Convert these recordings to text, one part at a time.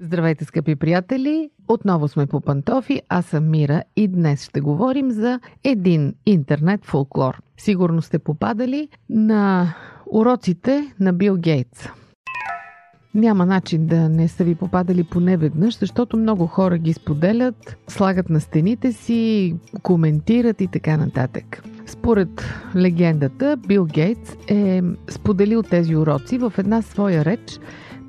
Здравейте, скъпи приятели! Отново сме по пантофи, аз съм Мира и днес ще говорим за един интернет фолклор. Сигурно сте попадали на уроците на Бил Гейтс. Няма начин да не са ви попадали поне веднъж, защото много хора ги споделят, слагат на стените си, коментират и така нататък. Според легендата, Бил Гейтс е споделил тези уроци в една своя реч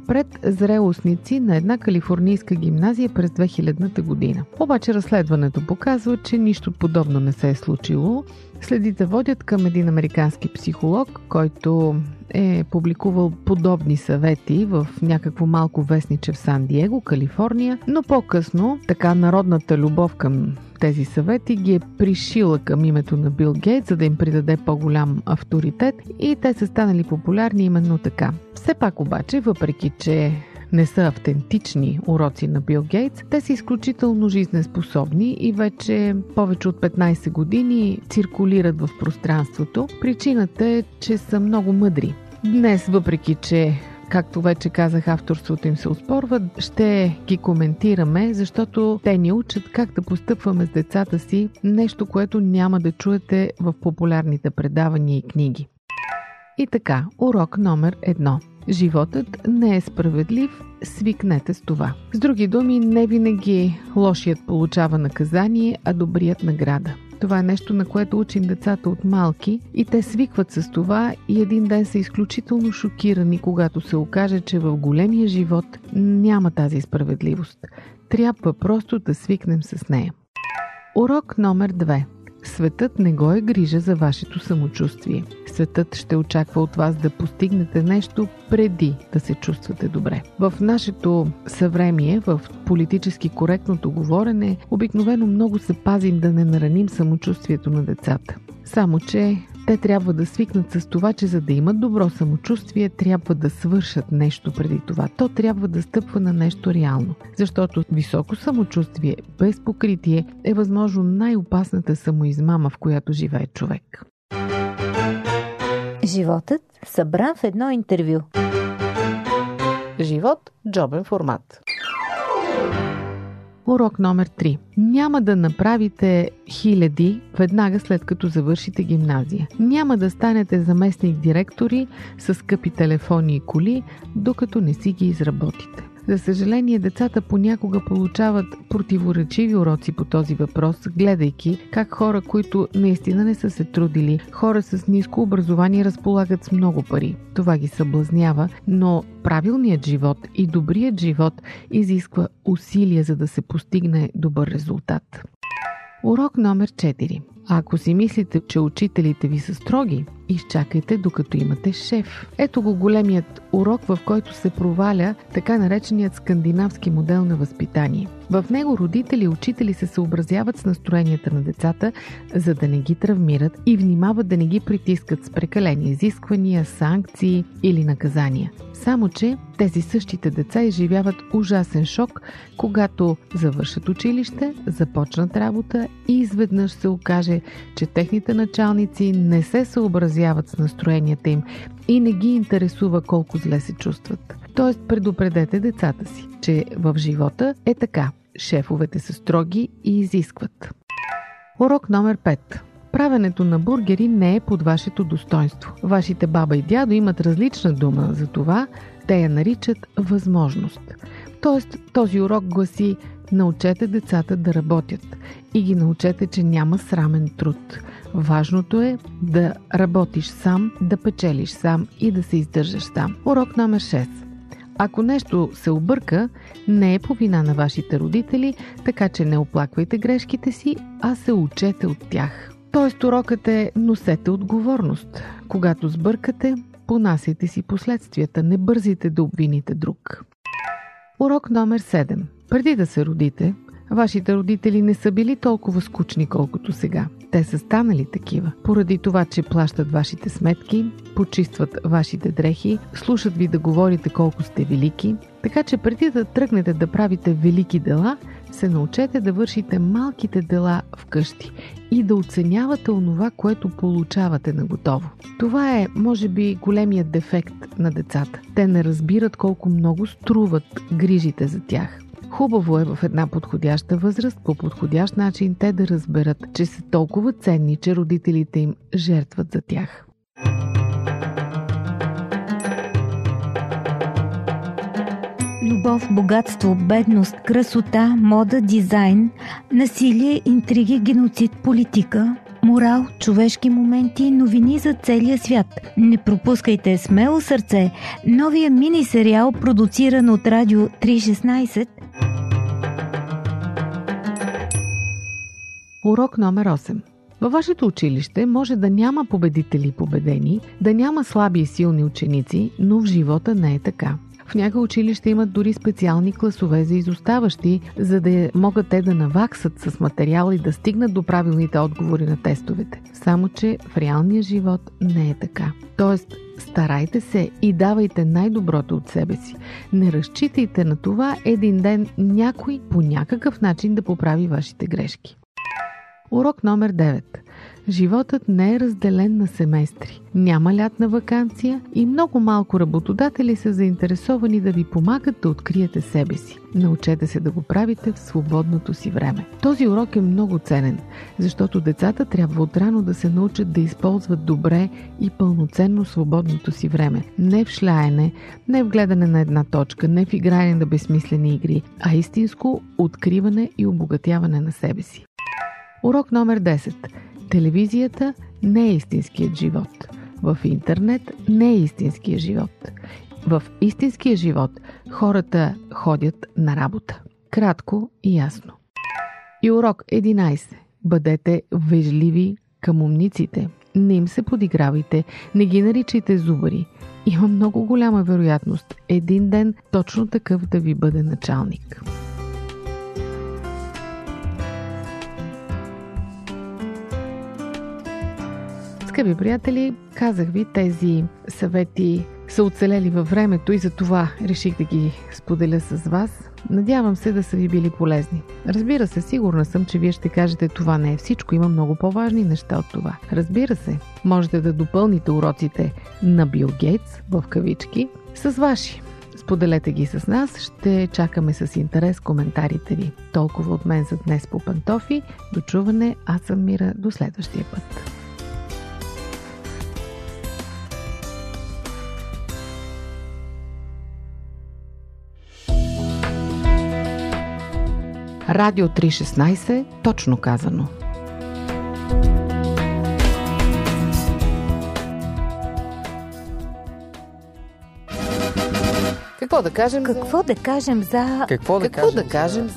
пред зрелостници на една калифорнийска гимназия през 2000-та година. Обаче разследването показва, че нищо подобно не се е случило. Следите водят към един американски психолог, който е публикувал подобни съвети в някакво малко вестниче в Сан-Диего, Калифорния, но по-късно така народната любов към тези съвети ги е пришила към името на Бил Гейтс, за да им придаде по-голям авторитет и те са станали популярни именно така. Все пак обаче, въпреки че не са автентични уроци на Бил Гейтс, те са изключително жизнеспособни и вече повече от 15 години циркулират в пространството. Причината е, че са много мъдри. Днес, въпреки че, както вече казах, авторството им се оспорва, ще ги коментираме, защото те ни учат как да постъпваме с децата си, нещо, което няма да чуете в популярните предавания и книги. И така, урок номер 1. Животът не е справедлив, свикнете с това. С други думи, не винаги лошият получава наказание, а добрият награда. Това е нещо, на което учим децата от малки и те свикват с това и един ден са изключително шокирани, когато се окаже, че в големия живот няма тази справедливост. Трябва просто да свикнем с нея. Урок номер 2. Светът не го е грижа за вашето самочувствие. Светът ще очаква от вас да постигнете нещо преди да се чувствате добре. В нашето съвремие, в политически коректното говорене, обикновено много се пазим да не нараним самочувствието на децата. Само че те трябва да свикнат с това, че за да имат добро самочувствие, трябва да свършат нещо преди това. То трябва да стъпва на нещо реално. Защото високо самочувствие без покритие е възможно най-опасната самоизмама, в която живее човек. Животът събран в едно интервю. Живот – джобен формат. Урок номер 3. Няма да направите хиляди веднага след като завършите гимназия. Няма да станете заместник директори с скъпи телефони и коли, докато не си ги изработите. За съжаление, децата понякога получават противоречиви уроци по този въпрос, гледайки как хора, които наистина не са се трудили, хора с ниско образование разполагат с много пари. Това ги съблазнява, но правилният живот и добрият живот изисква усилия, за да се постигне добър резултат. Урок номер 4. Ако си мислите, че учителите ви са строги, изчакайте докато имате шеф. Ето го големият урок, в който се проваля така нареченият скандинавски модел на възпитание. В него родители и учители се съобразяват с настроенията на децата, за да не ги травмират и внимават да не ги притискат с прекалени изисквания, санкции или наказания. Само че тези същите деца изживяват ужасен шок, когато завършат училище, започнат работа и изведнъж се окаже, че техните началници не се съобразяват с настроенията им и не ги интересува колко зле се чувстват. Тоест предупредете децата си, че в живота е така. Шефовете са строги и изискват. Урок номер 5. Правенето на бургери не е под вашето достоинство. Вашите баба и дядо имат различна дума за това, те я наричат възможност. Тоест този урок гласи: научете децата да работят и ги научете, че няма срамен труд. Важното е да работиш сам, да печелиш сам и да се издържаш сам. Урок номер 6. Ако нещо се обърка, не е по вина на вашите родители, така че не оплаквайте грешките си, а се учете от тях. Тоест урокът е: носете отговорност. Когато сбъркате, понасяйте си последствията, не бързайте да обвините друг. Урок номер 7. Преди да се родите, вашите родители не са били толкова скучни, колкото сега. те са станали такива, поради това, че плащат вашите сметки, почистват вашите дрехи, слушат ви да говорите колко сте велики. Така че преди да тръгнете да правите велики дела, се научете да вършите малките дела вкъщи и да оценявате онова, което получавате на готово. Това е, може би, големият дефект на децата. Те не разбират колко много струват грижите за тях. Хубаво е в една подходяща възраст, по подходящ начин те да разберат, че са толкова ценни, че родителите им жертват за тях. Любов, богатство, бедност, красота, мода, дизайн, насилие, интриги, геноцид, политика, морал, човешки моменти и новини за целия свят. Не пропускайте "Смело сърце", новия мини-сериал, продуциран от Радио 3.16. Урок номер 8. Във вашето училище може да няма победители и победени, да няма слаби и силни ученици, но в живота не е така. В някои училища имат дори специални класове за изоставащи, за да могат те да наваксат с материала и да стигнат до правилните отговори на тестовете. Само че в реалния живот не е така. Тоест, старайте се и давайте най-доброто от себе си. Не разчитайте на това един ден някой по някакъв начин да поправи вашите грешки. Урок номер 9. Животът не е разделен на семестри. Няма лятна ваканция и много малко работодатели са заинтересовани да ви помагат да откриете себе си. Научете се да го правите в свободното си време. Този урок е много ценен, защото децата трябва отрано да се научат да използват добре и пълноценно свободното си време. Не в шляене, не в гледане на една точка, не в игране на безсмислени игри, а истинско откриване и обогатяване на себе си. Урок номер 10. Телевизията не е истинският живот. В интернет не е истинският живот. В истинския живот хората ходят на работа. Кратко и ясно. И урок 11. Бъдете вежливи към умниците. Не им се подигравайте, не ги наричайте зубари. Има много голяма вероятност един ден точно такъв да ви бъде началник. Скъпи приятели, казах ви, тези съвети са оцелели във времето и за това реших да ги споделя с вас. Надявам се да са ви били полезни. Разбира се, сигурна съм, че вие ще кажете, това не е всичко, има много по-важни неща от това. Разбира се, можете да допълните уроците на Бил Гейтс, в кавички, с ваши. Споделете ги с нас, ще чакаме с интерес коментарите ви. Толкова от мен за днес по пантофи. До чуване, аз съм Мира, до следващия път. Радио 3.16, точно казано. Какво да кажем? Какво да кажем за? И какво да кажем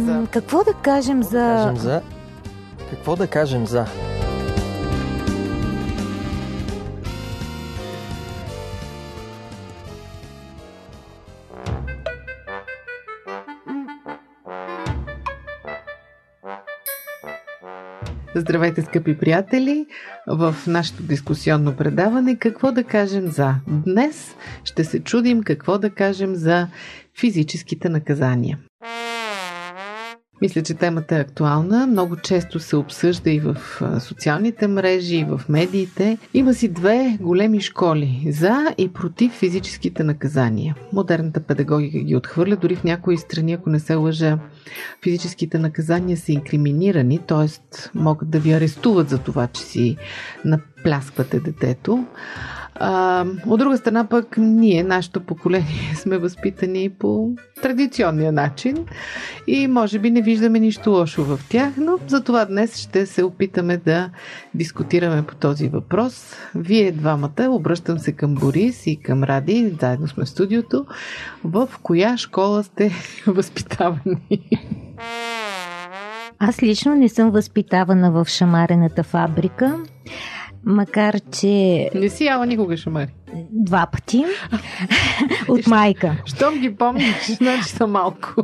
за? Какво да кажем за? Здравейте, скъпи приятели! В нашето дискусионно предаване "Какво да кажем за?" Днес ще се чудим какво да кажем за физическите наказания. Мисля, че темата е актуална. Много често се обсъжда и в социалните мрежи, и в медиите. Има си две големи школи за и против физическите наказания. Модерната педагогика ги отхвърля. Дори в някои страни, ако не се лъжа, физическите наказания са инкриминирани, т.е. могат да ви арестуват за това, че си наплясквате детето. От друга страна пък ние, нашето поколение, сме възпитани по традиционния начин и може би не виждаме нищо лошо в тях, но затова днес ще се опитаме да дискутираме по този въпрос. Вие двамата, обръщам се към Борис и към Ради, заедно сме в студиото, в коя школа сте възпитавани? Аз лично не съм възпитавана в шамарената фабрика, макар че... Не си яла никога шамари? 2 пъти. От майка. Щом ги помниш, значи са малко.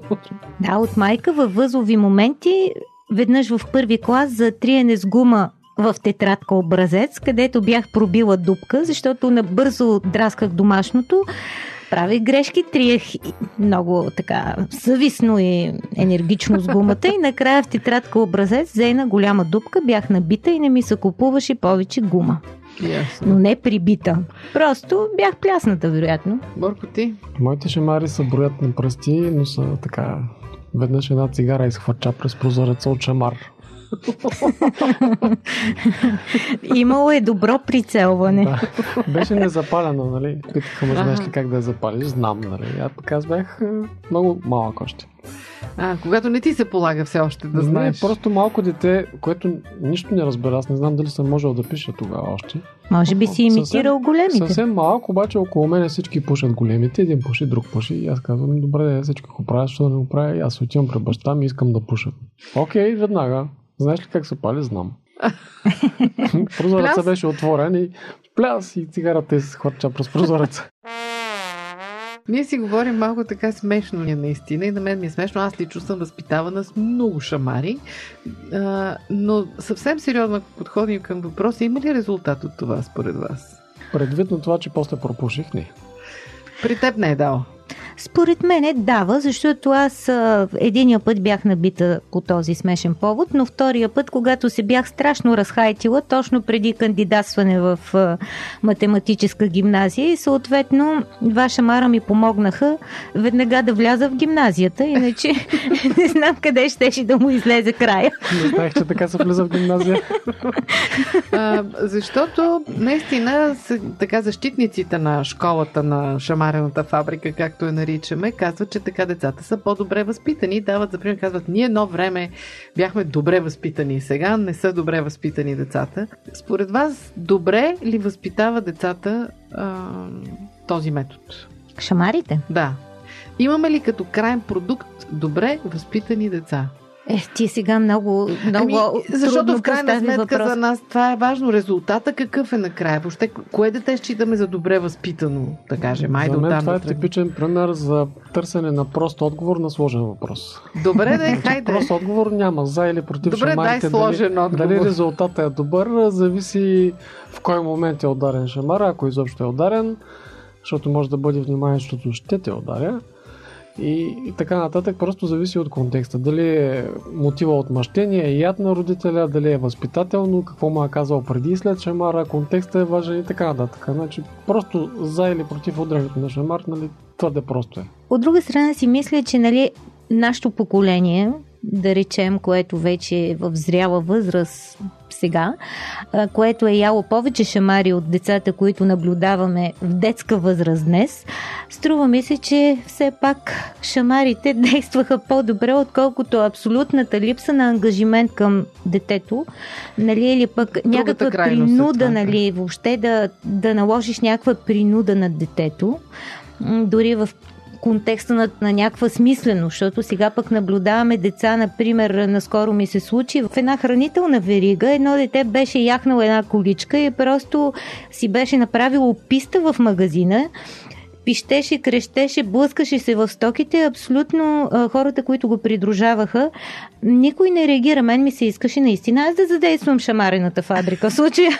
Да, от майка във възлови моменти веднъж в първи клас за триене с гума в тетрадка образец, където бях пробила дупка, защото набързо драсках домашното, правих грешки, триех много така съвестно и енергично с гумата и накрая в тетрадка образец взе една голяма дупка, бях набита и не ми се купуваше повече гума. Ясно. Но не прибита. Просто бях плясната, вероятно. Борко, ти? Моите шамари са броят на пръсти, но са така... Веднъж една цигара изхвърча през прозореца от шамар. Имало е добро прицелване. Да. Беше незапалено, нали? Питаха ме, знаеш ли как да я запалиш? Знам, нали? А така аз бях много малък още. Когато не ти се полага все още да знаеш. Не, просто малко дете, което нищо не разбира. Аз не знам дали съм можел да пиша тогава още. Може би си имитирал съвсем, големите. Съвсем малко, обаче около мене всички пушат големите. Един пуши, друг пуши. И аз казвам, добре, всички го правят, защото да не го правя. Аз отивам при баща ми и искам да пуша. Окей, веднага. Знаеш ли как се пали? Знам. Прозореца беше отворен и пляс и цигарата е схвърча през прозореца. Ние си говорим малко така смешно наистина и на мен ми е смешно. Аз лично съм възпитавана с много шамари, но съвсем сериозно, ако подходим към въпроса, има ли резултат от това според вас? Предвид на това, че после пропуших, не. При теб не е дал. Според мен е дава, защото аз единия път бях набита по този смешен повод, но втория път, когато се бях страшно разхайтила, точно преди кандидатстване в математическа гимназия и съответно два шамара ми помогнаха веднага да вляза в гимназията, иначе не знам къде щеше да му излезе края. Не знаех, че така се влиза в гимназия. Защото наистина така защитниците на школата на шамарената фабрика, както е наричаме, казват, че така децата са по-добре възпитани. Дават, за пример, казват, ние едно време бяхме добре възпитани, сега не са добре възпитани децата. Според вас, добре ли възпитава децата този метод? Шамарите? Да. Имаме ли като краен продукт добре възпитани деца? Ти сега много трудно постави въпрос. Защото в крайна сметка за нас това е важно. Резултата какъв е накрая? Въобще, кое дете считаме за добре възпитано, да кажем? За мен това е типичен пример за търсене на прост отговор на сложен въпрос. Добре, хайде. Прост отговор няма. За или против шамарите. Добре, дай сложен отговор. Дали резултатът е добър, зависи в кой момент е ударен шамара, ако изобщо е ударен, защото може да бъде внимание, защото ще те ударя. И така нататък, просто зависи от контекста. Дали е мотива отмъщение, е яд на родителя, дали е възпитателно, какво му е казал преди и след шамара, контекста е важен и така нататък. Значи, просто за или против ударянето на шамар, нали, твърде просто е. От друга страна си мисля, че нали, нашето поколение, да речем, което вече е в зряла възраст сега, което е яло повече шамари от децата, които наблюдаваме в детска възраст днес, струва ми се, че все пак шамарите действаха по-добре, отколкото абсолютната липса на ангажимент към детето, нали, или пък някаква принуда, нали, въобще да наложиш някаква принуда на детето, дори в контекста на някаква смисленост, защото сега пък наблюдаваме деца, например, наскоро ми се случи в една хранителна верига, едно дете беше яхнало една количка и просто си беше направило писта в магазина, пищеше, крещеше, блъскаше се в стоките, абсолютно хората, които го придружаваха, никой не реагира. Мен ми се искаше наистина аз да задействам шамарената фабрика в случая,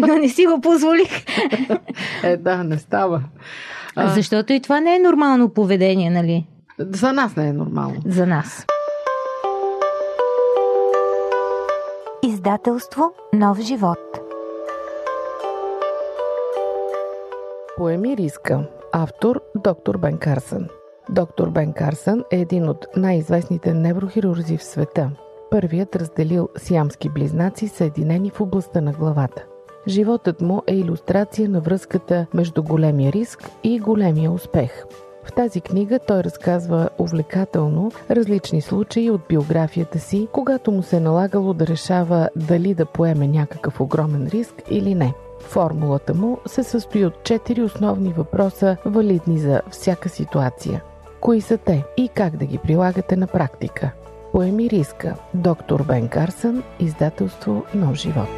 но не си го позволих. Да, не става. Защото и това не е нормално поведение, нали? За нас не е нормално. За нас. Издателство Нов живот. Поеми риска. Автор доктор Бен Карсън. Доктор Бен Карсън е един от най-известните неврохирурзи в света. Първият разделил сиамски близнаци, съединени в областта на главата. Животът му е илюстрация на връзката между големия риск и големия успех. В тази книга той разказва увлекателно различни случаи от биографията си, когато му се налагало да решава дали да поеме някакъв огромен риск или не. Формулата му се състои от 4 основни въпроса, валидни за всяка ситуация. Кои са те и как да ги прилагате на практика? Поеми риска. Доктор Бен Карсън, издателство Нов живот.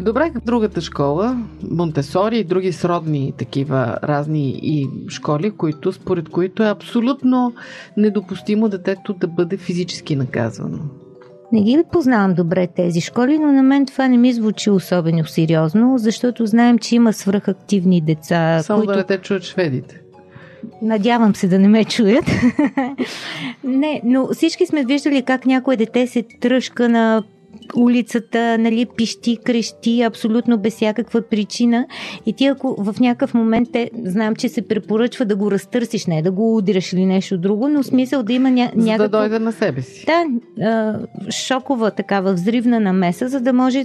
Добре, другата школа, Монтесори и други сродни такива разни и школи, които, според които е абсолютно недопустимо детето да бъде физически наказвано. Не ги познавам добре тези школи, но на мен това не ми звучи особено сериозно, защото знаем, че има свръхактивни деца. Само които... да не те чуят шведите. Надявам се да не ме чуят. Не, но всички сме виждали как някое дете се тръшка на улицата, нали, пищи, крещи, абсолютно без всякаква причина. И ти ако в някакъв момент, знам, че се препоръчва да го разтърсиш, не да го удряш или нещо друго, но смисъл да има някаква... За да дойде на себе си. Да, шокова такава взривна намеса, за да може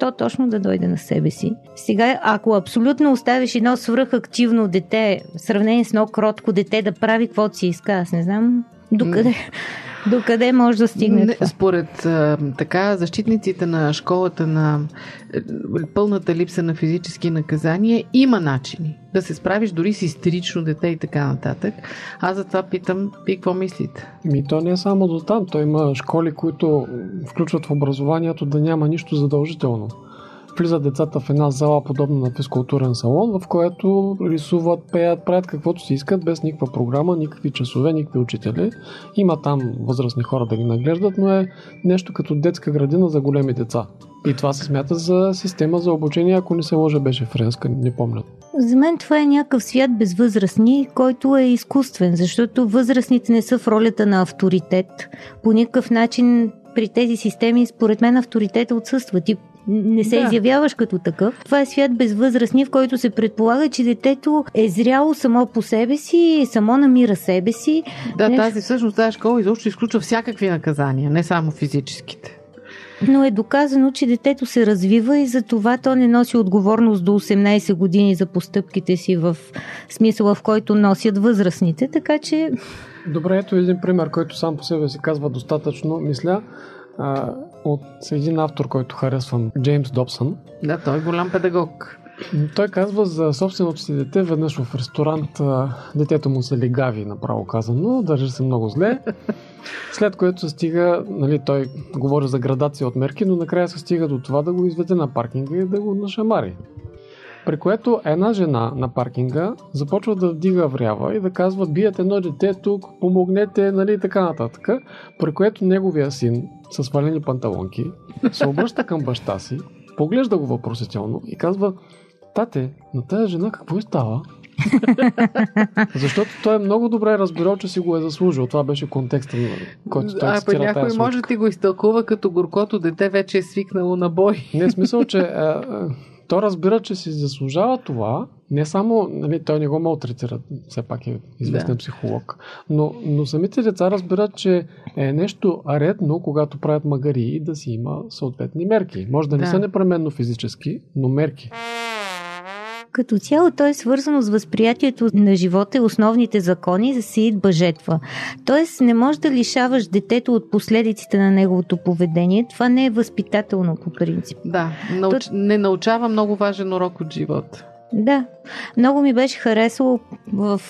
то точно да дойде на себе си. Сега, ако абсолютно оставиш едно свръхактивно дете, в сравнение с едно кротко дете, да прави каквото си иска, аз не знам докъде... Докъде може да стигне това? Според така защитниците на школата на пълната липса на физически наказания, има начини да се справиш дори с истерично дете и така нататък. Аз затова питам, и какво мислите? Ми то не е само до там. То има школи, които включват в образованието да няма нищо задължително. Влизат децата в една зала, подобна на физкултурен салон, в която рисуват, пеят, правят каквото си искат, без никаква програма, никакви часове, никакви учители. Има там възрастни хора да ги наглеждат, но е нещо като детска градина за големи деца. И това се смята за система за обучение, ако не се лъжа, беше френска, не помня. За мен това е някакъв свят без възрастни, който е изкуствен, защото възрастните не са в ролята на авторитет. По никакъв начин при тези системи, според мен, авторитета отсъства. Ти не се изявяваш като такъв. Това е свят без възрастни, в който се предполага, че детето е зряло само по себе си, само намира себе си. Да, тази всъщност тази школа изобщо изключва всякакви наказания, не само физическите. Но е доказано, че детето се развива и за това то не носи отговорност до 18 години за постъпките си в смисъла, в който носят възрастните, така че... Добре, ето един пример, който сам по себе си казва достатъчно, мисля, от един автор, който харесвам, Джеймс Добсън. Да, той е голям педагог. Той казва за собственото си дете, веднъж в ресторант детето му се легави, направо казано, държи се много зле, след което се стига, нали, той говори за градация от мерки, но накрая се стига до това да го изведе на паркинга и да го нашамари. При което една жена на паркинга започва да вдига врява и да казва: бият едно дете тук, помогнете, нали, и така нататък. При което неговия син със свалени панталонки се обръща към баща си, поглежда го въпросително и казва: тате, на тая жена какво е става? Защото той е много добре разбирал, че си го е заслужил. Това беше контекстът, който той цитира тая случка. Някой може да ти го изтълкува като горкото дете вече е свикнало на бой. Не е смисъл, че... Той разбира, че си заслужава това, не само, нали, той не го малтретира, все пак е известен психолог, но самите деца разбират, че е нещо редно, когато правят магарии, да си има съответни мерки. Може да не са непременно физически, но мерки. Като цяло, то е свързано с възприятието на живота и основните закони за сеитба жетва. Тоест, не можеш да лишаваш детето от последиците на неговото поведение. Това не е възпитателно по принцип. Да, не научава много важен урок от живота. Да, много ми беше харесало в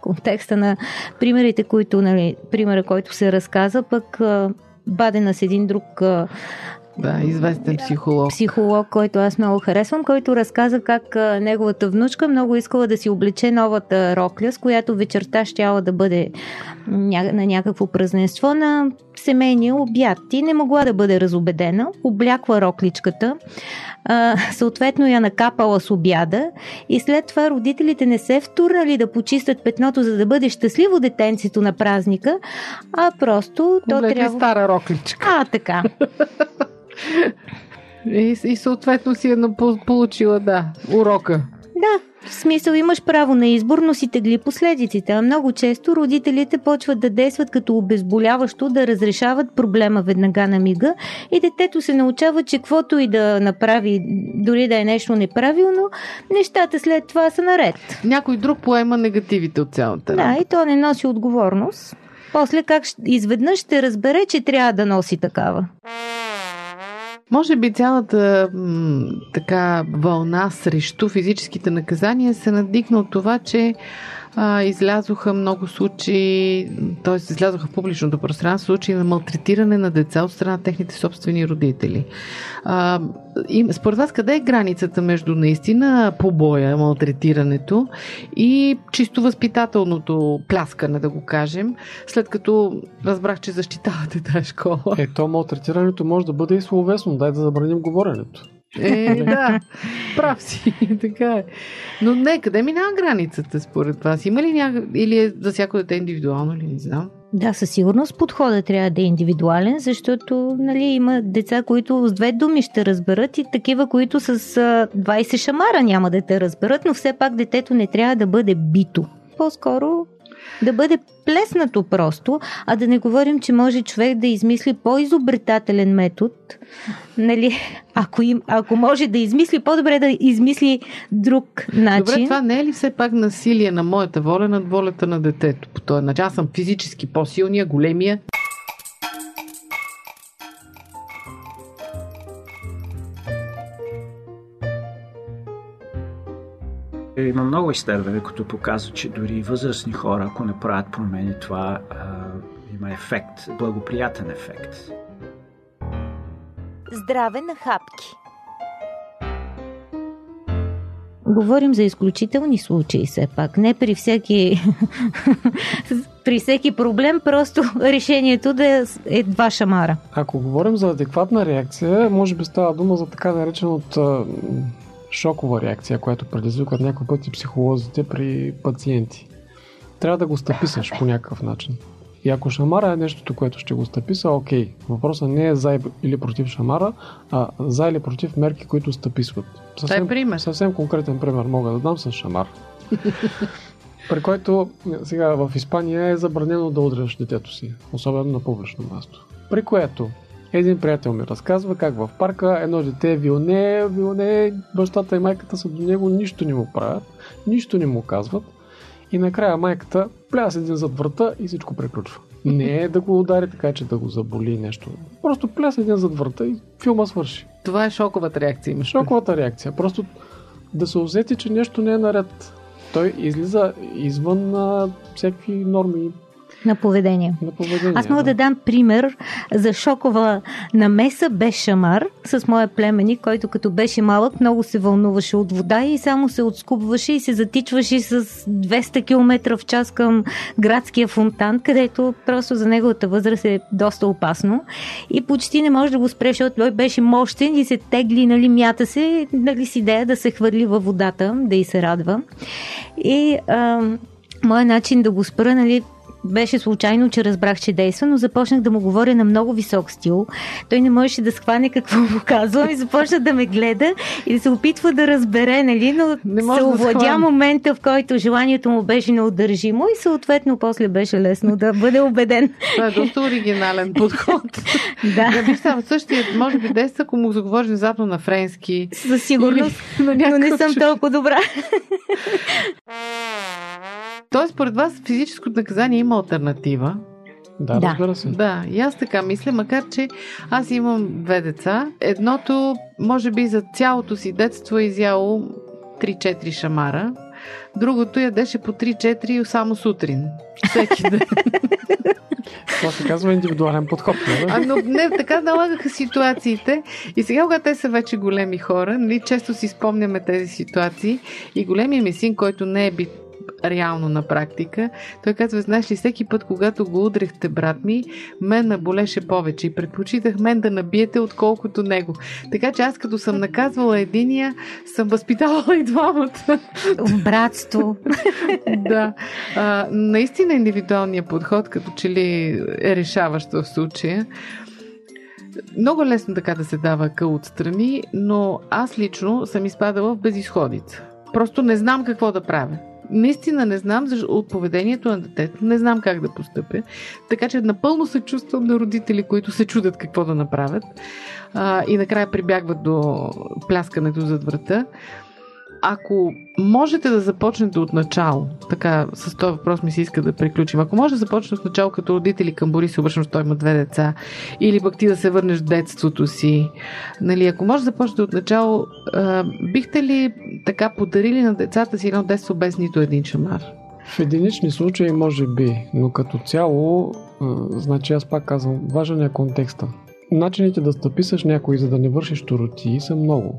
контекста на примерите, които, нали, примера, който се разказа, пък бадена с един друг... Да, известен психолог. Психолог, който аз много харесвам, който разказа как неговата внучка много искала да си облече новата рокля, с която вечерта щяла да бъде на някакво празненство, на семейния обяд. И не могла да бъде разобедена, облякла рокличката, съответно я накапала с обяда и след това родителите не се втурнали да почистят петното, за да бъде щастливо детенцето на празника, а просто то трябва... стара рокличка. Така. И съответно си е получила, урока. Да, в смисъл имаш право на избор, но си тегли последиците. А много често родителите почват да действат като обезболяващо, да разрешават проблема веднага на мига и детето се научава, че каквото и да направи, дори да е нещо неправилно, нещата след това са наред. Някой друг поема негативите от цялата работа. Да, и то не носи отговорност. После как изведнъж ще разбере, че трябва да носи такава. Може би цялата вълна срещу физическите наказания се надигна от това, че излязоха много случаи, т.е. излязоха в публичното пространство случаи на малтретиране на деца от страна на техните собствени родители. Според вас, къде е границата между наистина побоя, малтретирането и чисто възпитателното пляскане, да го кажем, след като разбрах, че защитавате тази школа? Ето, малтретирането може да бъде и словесно, дай да забраним говоренето. Да, прав си, така е. Но не, къде минава границата според вас? Има ли или е за всяко дете индивидуално, или не знам? Да, със сигурност подходът трябва да е индивидуален, защото има деца, които с две думи ще разберат и такива, които с 20 шамара няма да те разберат, но все пак детето не трябва да бъде бито. По-скоро да бъде плеснато просто, а да не говорим, че може човек да измисли по-изобретателен метод. Ако може да измисли, по-добре да измисли друг начин. Добре, това не е ли все пак насилие на моята воля над волята на детето? По този начин аз съм физически по-силния, големия. Има много изследвания, които показват, че дори възрастни хора, ако не правят промени, това има ефект, благоприятен ефект. Здраве на хапки. Говорим за изключителни случаи все пак. Не при всеки, проблем, просто решението да е два шамара. Ако говорим за адекватна реакция, може би става дума за така наречена от шокова реакция, която предизвикват някой път и психолозите при пациенти. Трябва да го стъписаш по някакъв начин. И ако шамара е нещото, което ще го стъписа, окей. Въпросът не е за или против шамара, а за или против мерки, които стъписват. Съвсем конкретен пример мога да дам с шамар. При който сега в Испания е забранено да удряш детето си, особено на публично място. При което един приятел ми разказва как в парка едно дете вилне, бащата и майката са до него, нищо не му правят, нищо не му казват и накрая майката пляс един зад врата и всичко приключва. Не е да го удари така, че да го заболи нещо. Просто пляс един зад врата и филма свърши. Това е шоковата реакция. Шоковата реакция. Просто да се усети, че нещо не е наред. Той излиза извън всякакви норми на поведение. Аз мога да дам пример за шокова намеса без шамар с моя племеник, който като беше малък много се вълнуваше от вода и само се отскубваше и се затичваше с 200 км в час към градския фонтан, където просто за неговата възраст е доста опасно и почти не може да го спре, защото той беше мощен и се тегли, мята се, с идея да се хвърли във водата, да й се радва. И моя начин да го спра, беше случайно, че разбрах, че действа, но започнах да му говоря на много висок стил. Той не можеше да схване какво му казвам и започна да ме гледа и да се опитва да разбере, но се овладя момента, в който желанието му беше неудържимо и съответно после беше лесно да бъде убеден. Това е доста оригинален подход. Да. Същият, може би действа, ако му заговориш внезапно на френски. Със сигурност, но не съм толкова добра. Тоест, според вас, физическото наказание има алтернатива. Да, разбира се. Да, и аз така мисля, макар че аз имам две деца. Едното, може би, за цялото си детство е изяло 3-4 шамара. Другото ядеше по 3-4 само сутрин. Всеки ден. Това се казва индивидуален подход. Но така налагаха ситуациите. И сега, когато те са вече големи хора, често си спомняме тези ситуации. И големият ми син, който не е бит реално на практика. Той казва, знаеш ли, всеки път, когато го удрехте, брат ми, мен наболеше повече и предпочитах мен да набиете, отколкото него. Така че аз като съм наказвала единия, съм възпитавала и двамата. Братство. Да. Наистина индивидуалният подход, като че ли е решаващ в случая. Много лесно така да се дава къл отстрани, но аз лично съм изпадала в безизходица. Просто не знам какво да правя. Наистина не знам от поведението на детето, не знам как да постъпя. Така че напълно се чувствам на родители, които се чудят какво да направят и накрая прибягват до пляскането зад врата. Ако можете да започнете от начало, така с този въпрос ми се иска да приключим, ако може да започнете от начало като родители към Борис, обръщам, той има две деца, или пък ти да се върнеш в детството си, ако може да започнете от начало, бихте ли така подарили на децата си едно детство без нито един шамар? В единични случаи може би, но като цяло, значи аз пак казвам, важен е контекста. Начините да стъписаш някой, за да не вършиш туроти, са много.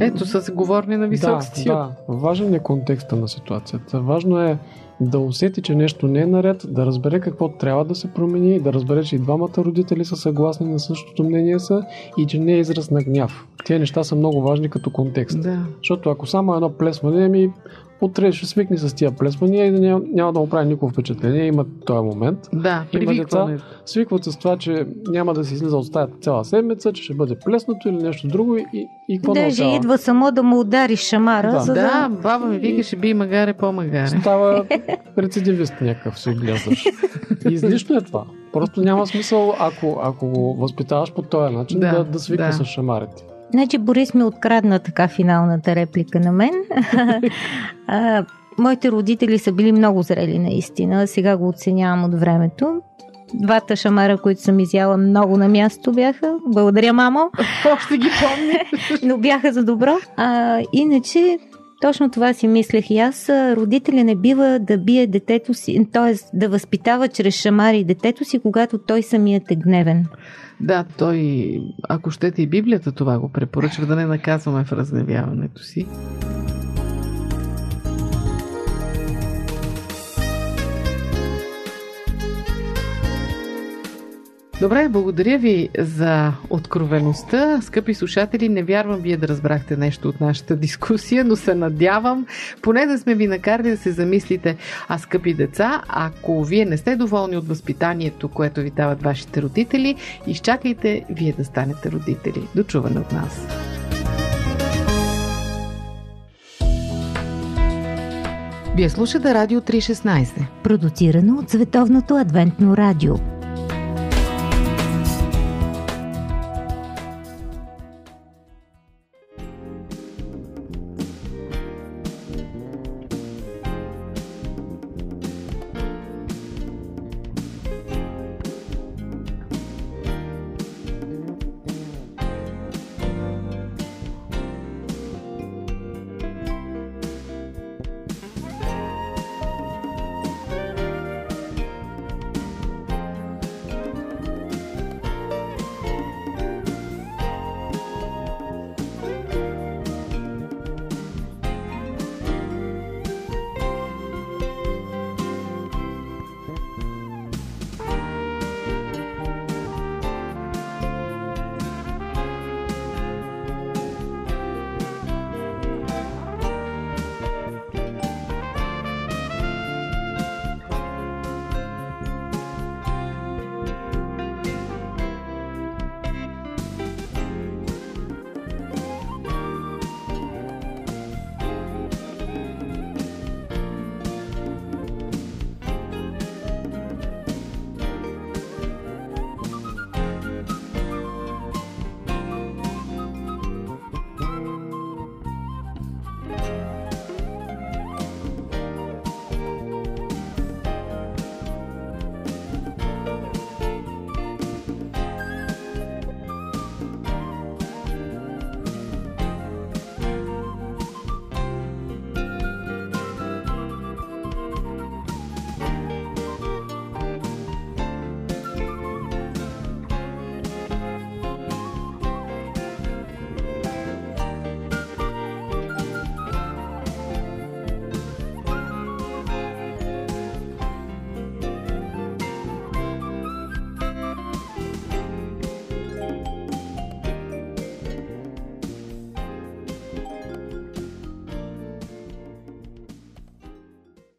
Ето са се говорни на висок стил. Да, важен е контекста на ситуацията. Важно е да усети, че нещо не е наред, да разбере какво трябва да се промени, да разбере, че и двамата родители са съгласни на същото мнение са и че не е израз на гняв. Тези неща са много важни като контекст. Да. Защото ако само едно плесване, утре ще свикне с тия плесвания и няма да му прави никакво впечатление. Има този момент. Да, привикване. Свикват с това, че няма да се излиза от стаята цяла седмица, че ще бъде плеснато или нещо друго и какво да отдава. Даже идва само да му удари шамара. Да, за да баба ми вика, ще би магаре по-магаре. Става рецидивист някакъв, се оглеждаш. Излишно е това. Просто няма смисъл, ако го възпитаваш по този начин, да свиква с шамарите. Значи Борис ми открадна така финалната реплика на мен. Моите родители са били много зрели наистина. Сега го оценявам от времето. Двата шамара, които съм изяла, много на място бяха. Благодаря, мамо. Още ги помня. Но бяха за добро. Иначе, точно това си мислех и аз. Родителя не бива да бие детето си, т.е. да възпитава чрез шамари детето си, когато той самият е гневен. Да, той, ако щете и Библията това го препоръчва, да не наказваме в разгневяването си. Добре, благодаря ви за откровеността. Скъпи слушатели, не вярвам вие да разбрахте нещо от нашата дискусия, но се надявам поне да сме ви накарали да се замислите. А, скъпи деца, ако вие не сте доволни от възпитанието, което ви дават вашите родители, изчакайте вие да станете родители. До чуване от нас! Вие слушате Радио 3.16, продуцирано от Световното адвентно радио.